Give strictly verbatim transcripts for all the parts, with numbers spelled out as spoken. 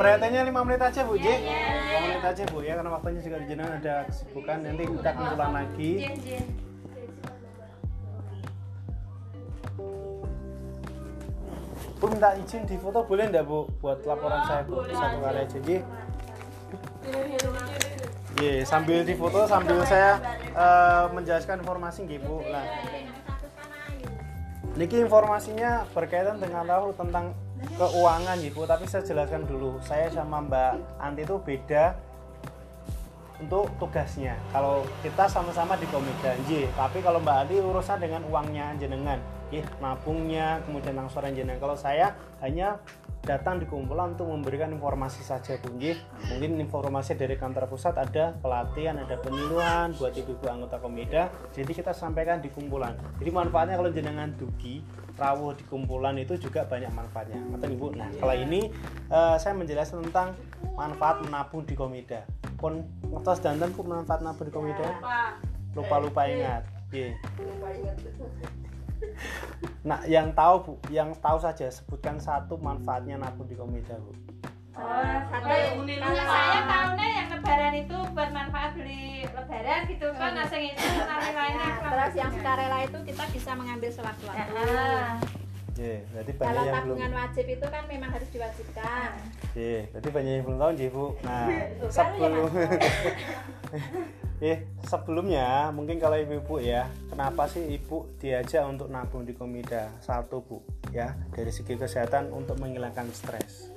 Perhatiannya lima menit aja Bu J. Yeah, yeah. lima menit aja Bu ya, karena waktunya juga di jenang ada kesibukan. Nanti kita kumpulan lagi. Bu minta izin di foto boleh enggak Bu buat laporan saya Bu? Satu kali aja J. Ye, sambil di foto sambil saya uh, menjelaskan informasi nggih Bu. Nah. Niki informasinya berkaitan dengan tahu tentang keuangan Ibu, tapi saya jelaskan dulu. Saya sama Mbak Anti itu beda untuk tugasnya. Kalau kita sama-sama di Komika, tapi kalau Mbak Anti urusan dengan uangnya jenengan, ya, nabungnya, kemudian langsoran jenengan. Kalau saya hanya datang di kumpulan untuk memberikan informasi saja Bu. Mungkin informasi dari kantor pusat ada pelatihan, ada penyuluhan buat ibu-ibu anggota Komida. Jadi kita sampaikan di kumpulan. Jadi manfaatnya kalau jenengan dugi rawuh di kumpulan itu juga banyak manfaatnya. Ngoten Ibu. Nah, kali ini uh, saya menjelaskan tentang manfaat menabung di Komida. Pun ngertos danten pun manfaat menabung di Komida. Lupa-lupa ingat. Nggih. Lupa ingat. Nah, yang tahu Bu, yang tahu saja sebutkan satu manfaatnya nabung di Komida, Bu. Oh, satu. Kalau saya tahunya yang lebaran itu buat manfaat beli lebaran gitu kan, nah, asing itu sukarelanya. Terus yang sukarela itu kita bisa mengambil sewaktu-waktu. Heeh. Nggih, berarti banyak kalau yang belum. Kalau tabungan wajib itu kan memang harus diwajibkan. Nggih, berarti banyak yang belum tahu nggih, Bu. Nah, sebelum Eh, sebelumnya mungkin kalau ibu-ibu ya, kenapa sih ibu diajak untuk nabung di Komida? Satu Bu, ya, dari segi kesehatan untuk menghilangkan stres.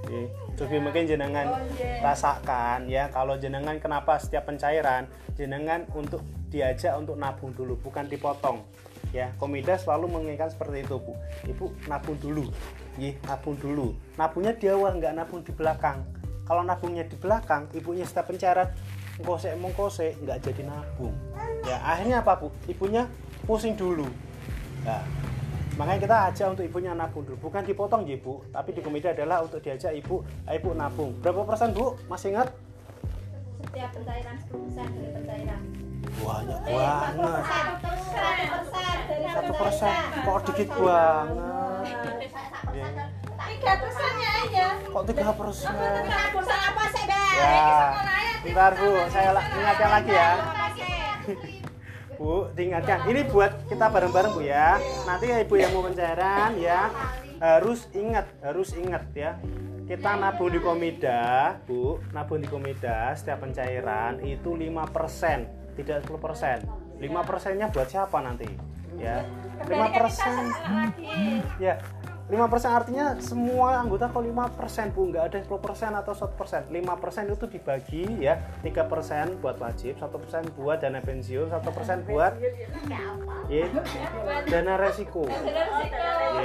Oke, coba mungkin jenengan oh, yeah. rasakan ya, kalau jenengan kenapa setiap pencairan jenengan untuk diajak untuk nabung dulu, bukan dipotong. Ya, Komida selalu menginginkan seperti itu Bu. Ibu nabung dulu. Nggih, nabung dulu. Nabungnya di awal, enggak nabung di belakang. Kalau nabungnya di belakang, ibunya setiap pencairan mengkosek mengkosek nggak jadi nabung ya, akhirnya apa Bu, ibunya pusing dulu ya. Makanya kita ajak untuk ibunya nabung dulu, bukan dipotong ya Bu, tapi di Komida adalah untuk diajak ibu ibu nabung berapa persen Bu, masih ingat? Setiap pencairan sepuluh persen dari pencairan. Banyak banget satu persen kok dikit banget tiga persennya aja kok tiga persen apa sih Bang? Bentar Bu, saya ingatkan lagi ya Bu, diingatkan. Ini buat kita bareng-bareng Bu ya. Nanti ibu yang mau pencairan ya, harus ingat, harus ingat ya. Kita nabung di Komida Bu, nabung di Komida setiap pencairan itu lima persen, tidak sepuluh persen. lima persennya buat siapa nanti? Ya, lima persen ya, lima persen artinya semua anggota kalau lima persen Bu, nggak ada sepuluh persen atau seratus persen. lima persen itu dibagi ya, tiga persen buat wajib, satu persen buat dana pensiun, satu persen buat ya, dana resiko.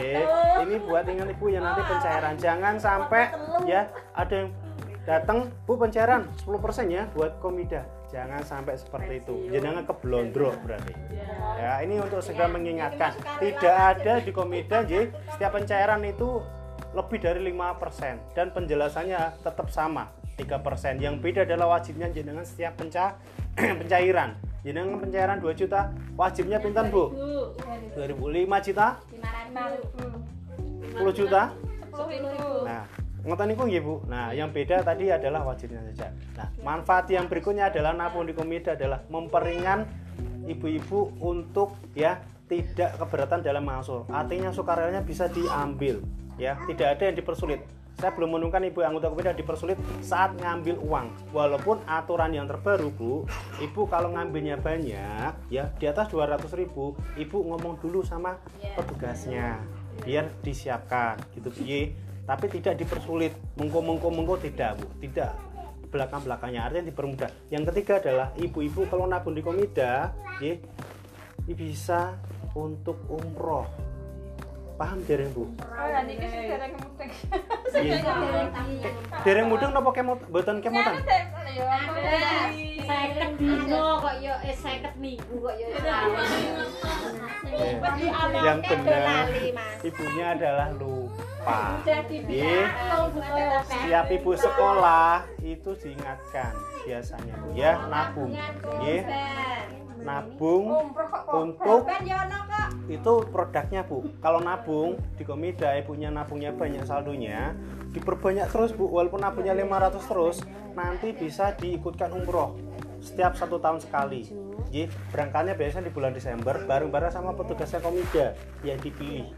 Ya, ini buat dengan ibu yang nanti pencairan. Jangan sampai ya ada yang datang Bu pencairan sepuluh persen ya buat Komida. Jangan sampai seperti itu, jangan keblondro berarti ya. Ini untuk segera mengingatkan, tidak ada di Komida J setiap pencairan itu lebih dari lima persen, dan penjelasannya tetap sama tiga persen. Yang beda adalah wajibnya jenengan setiap penca pencairan jenengan pencairan dua juta, wajibnya pinten Bu? dua ribu. lima juta? sepuluh juta? Nah, ngoten niku nggih Bu. Nah, yang beda tadi adalah wajibnya saja. Nah, manfaat yang berikutnya adalah nabung di Komida adalah memperingan ibu-ibu untuk ya tidak keberatan dalam mengasuh. Artinya sukarelanya bisa diambil ya, tidak ada yang dipersulit. Saya belum menemukan ibu anggota Komida dipersulit saat ngambil uang. Walaupun aturan yang terbaru Bu, ibu kalau ngambilnya banyak ya di atas dua ratus ribu, ibu ngomong dulu sama petugasnya biar disiapkan gitu piye. Tapi tidak dipersulit, mengko-mengko-mengko tidak Bu, tidak belakang-belakangnya, artinya dipermudah. Yang ketiga adalah ibu-ibu kalau nabung di Komida, ya, bisa untuk umroh. Paham dereng Bu? Ah, niki sing dereng mudeng. Dereng mudeng napa kemot mboten kemotan? Seket dino kok yo eh seket minggu kok yo. Yang benar ibunya adalah lupa. Setiap ibu sekolah itu diingatkan biasanya Bu ya, nabung. Nggih. nabung untuk itu produknya Bu. Kalau nabung di Komida ibunya nabungnya banyak saldonya, diperbanyak terus Bu, walaupun nabungnya lima ratus terus, nanti bisa diikutkan umroh setiap satu tahun sekali. Jadi berangkatnya biasanya di bulan Desember bareng-bareng sama petugasnya Komida yang dipilih.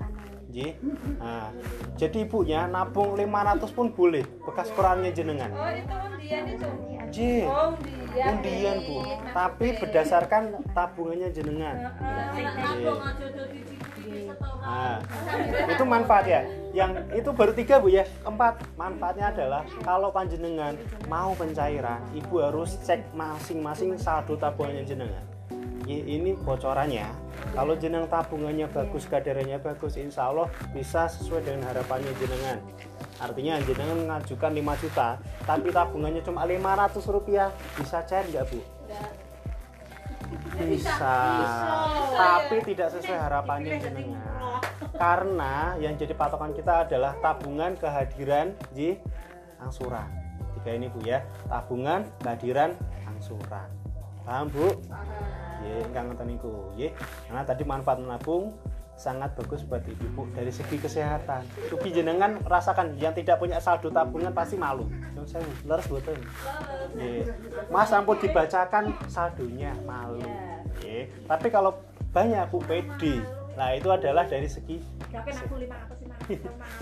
Nah, jadi ibunya nabung lima ratus pun boleh bekas korannya jenengan. Oh, itu undian itu. Ji. Oh, undian. Undian, Bu. Tapi berdasarkan tabungannya jenengan. Nah, itu manfaat ya. Yang itu baru tiga Bu ya. Keempat, manfaatnya adalah kalau panjenengan mau pencairan, Ibu harus cek masing-masing saldo tabungannya jenengan. Ini bocorannya, kalau jeneng tabungannya bagus, kadernya bagus, insya Allah bisa sesuai dengan harapannya jenengan. Artinya jenengan mengajukan lima juta tapi tabungannya cuma lima ratus rupiah, bisa cair nggak Bu? Bisa, tapi tidak sesuai harapannya jenengan, karena yang jadi patokan kita adalah tabungan, kehadiran, ji, angsuran. Tiga ini Bu ya, tabungan, kehadiran, angsuran. Paham Bu? Ye, enggak ngenteniku. Ye, karena tadi manfaat menabung sangat bagus buat ibu dari segi kesehatan. Suki jenengan rasakan, yang tidak punya saldo tabungan pasti malu. Saya leres boten. Ye. Mas ampun dibacakan saldonya malu. Ye. Tapi kalau banyak Bu pede. Nah, itu adalah dari segi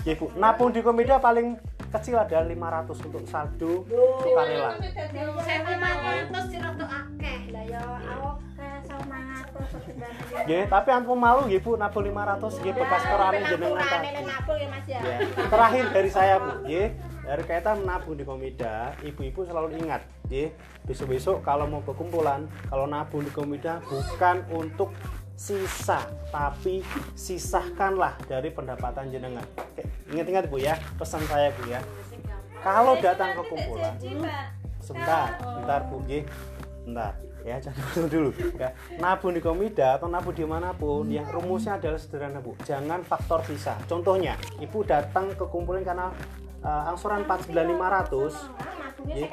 ya Bu, nabung di Komida paling kecil ada lima ratus untuk saldo sukarela. lima ratus dirokto akeh. Lah ya akeh lima ratus. Nggih, tapi antum malu nggih Bu nabung lima ratus nggih bekas korane jenengan ta. Terakhir dari saya Bu, nggih, dari kaitan menabung di Komida, ibu-ibu selalu ingat, nggih, besok-besok kalau mau berkumpulan, kalau nabung di Komida bukan untuk sisa, tapi sisahkanlah dari pendapatan jenengan. Oke, ingat-ingat Bu ya, pesan saya Bu ya. Kalau datang ke kumpulan, sebentar, sebentar Bu, sebentar ya, jangan dulu. Ya. Nabung di Komida atau nabung dimanapun, yang rumusnya adalah sederhana Bu. Jangan faktor sisa. Contohnya, Ibu datang ke kumpulan karena uh, angsuran empat puluh sembilan ribu lima ratus, ya,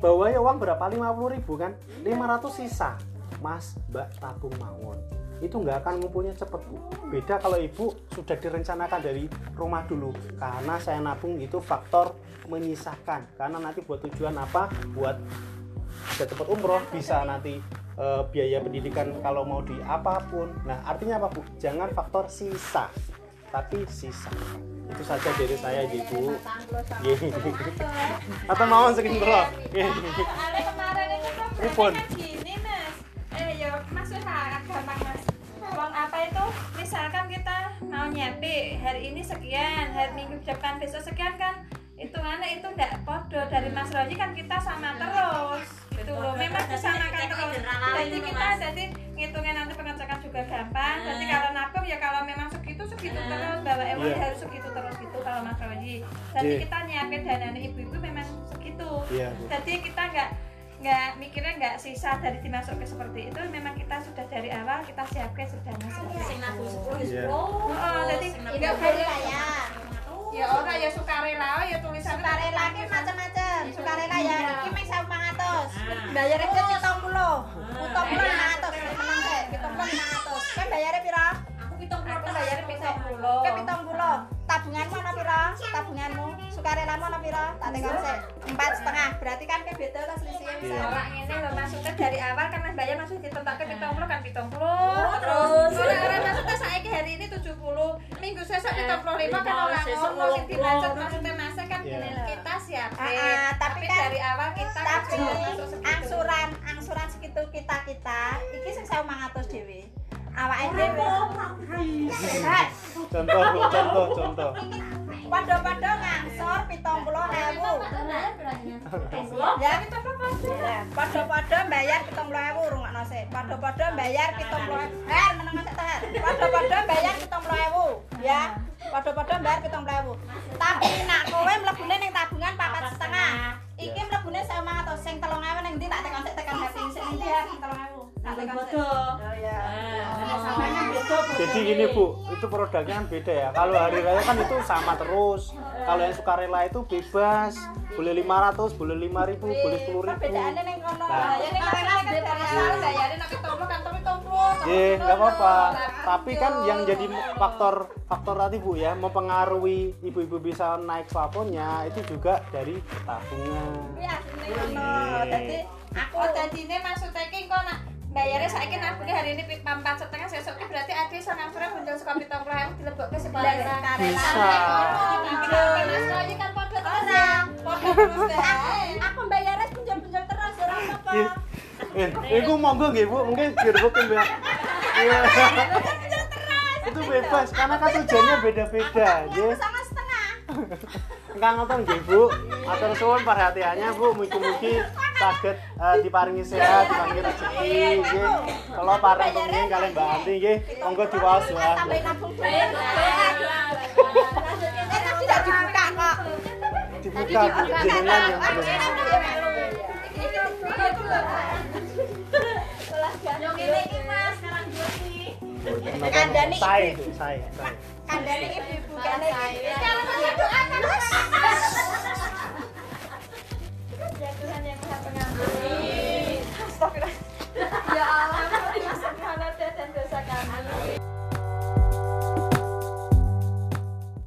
bawanya uang berapa? lima puluh ribu kan? lima ratus sisa. Mas, Mbak tabung mawon. Itu nggak akan ngumpulnya cepet Bu. Beda kalau Ibu sudah direncanakan dari rumah dulu. Karena saya nabung itu faktor menyisahkan. Karena nanti buat tujuan apa? Buat bisa cepet umroh, bisa nanti e, biaya pendidikan kalau mau di apapun. Nah, artinya apa Bu? Jangan faktor sisa, tapi sisa. Itu saja dari saya Ibu. Atau mawon segini bro. Ripun. Maksud sangat gampang Mas. Uang apa itu? Misalkan kita mau nyepi hari ini sekian, hari minggu depan besok sekian kan? Hitungannya itu tidak podo dari Mas Roji kan kita sama terus. Itu loh, memang disamakan terus. Jadi kita jadi ngitungnya nanti pengecekan juga gampang. Jadi kalau nabung ya kalau memang segitu segitu terus, bahwa emang yeah. harus segitu terus gitu kalau Mas Roji. Jadi yeah. kita nyiapin dananya ibu-ibu memang segitu. Yeah. Jadi kita nggak nggak mikirnya nggak sisa dari dimasukkan seperti itu, memang kita sudah dari awal kita siapkan sudah masuk sepuluh sepuluh. Oh, jadi nggak sukarela ya orang ya sukarela ya tulisan sukarela ini macam-macam sukarela ya ini misal lima ratus bayarnya ke tujuh puluh utang lima ratus lima ratus kan bayarnya pira aku tujuh puluh bayarnya tujuh puluh ke tujuh puluh tabunganmu ana pira? Tabunganmu sukarelamu ana pira? Tak tengok sik. empat koma lima berarti kan ke beda to selisihnya bisa. Ora ngene lho maksudnya dari awal kan Mas Bayar masuk ditentokke tujuh puluh kan tujuh puluh. Oh, terus ora maksudnya saiki hari ini tujuh puluh, minggu sesuk tujuh puluh lima kan ora ngono sing dimaksud maksudnya masa kan kita siapin. Tapi dari awal kita angsuran angsuran segitu kita-kita iki sing lima ratus dhewe. Awake dhewe. Contoh, contoh, contoh. Padha-padha ngangsor pitung puluh ewu. Ya kita padha. Padha-padha bayar pitung puluh ewu rungokno sik. Padha-padha bayar pitung puluh ewu. Eh, meneng sik ta. Padha-padha bayar pitung puluh ewu, ya. Padha-padha bayar pitung puluh ewu. Tapi nak kowe mlebune ning tabungan papat koma lima. Iki mlebune lima ratus, sing tiga ribu ning ndi tak tekan sik tekan hati sik ndi ya tiga ribu. Jadi gini Bu, itu produknya kan beda ya. Kalau hari raya kan itu sama terus. Kalau yang sukarela itu bebas, boleh lima ratus, boleh lima ribu, boleh sepuluh ribu. Perbedaannya yang kono. Nah, yang kono kan bebas, bayarin nek ketemu Iya, nggak apa-apa. Tapi kan yang jadi faktor faktor tadi Bu ya, mempengaruhi ibu-ibu bisa naik plafonnya itu juga dari tabungan. Iya, benar. Jadi aku janjine maksudnya ki engko nak bayare saiki nabune hari ini empat setengah sesuk berarti ade sanang sore bundel saka tujuh puluh ribu dilebokke sekolah karela. Kan padha terus. Padha terus. Aku bayare punjul-punjul terus ora apa-apa. Iku monggo nggih Bu, mungkin direbokin Mbak. Iya. Itu bebas karena kan tujuannya beda-beda, nggih. Sama setengah. Engkang ngoten nggih Bu. Matur suwun perhatiannya Bu, mugi-mugi saged diparingi sehat, diparingi rezeki nggih. Kalau pareng pengen kalian Mbak Anti nggih, monggo diwaos ya. Enak tidak dibuka kok. Dibuka jenengan yang bener. Yo ngene iki Mas, sekarang dua iki. Kandhane iki. Kandhane iki bukan iki. Kalau doa kan.